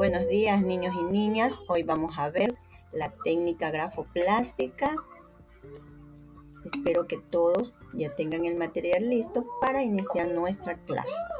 Buenos días, niños y niñas. Hoy vamos a ver la técnica grafoplástica. Espero que todos ya tengan el material listo para iniciar nuestra clase.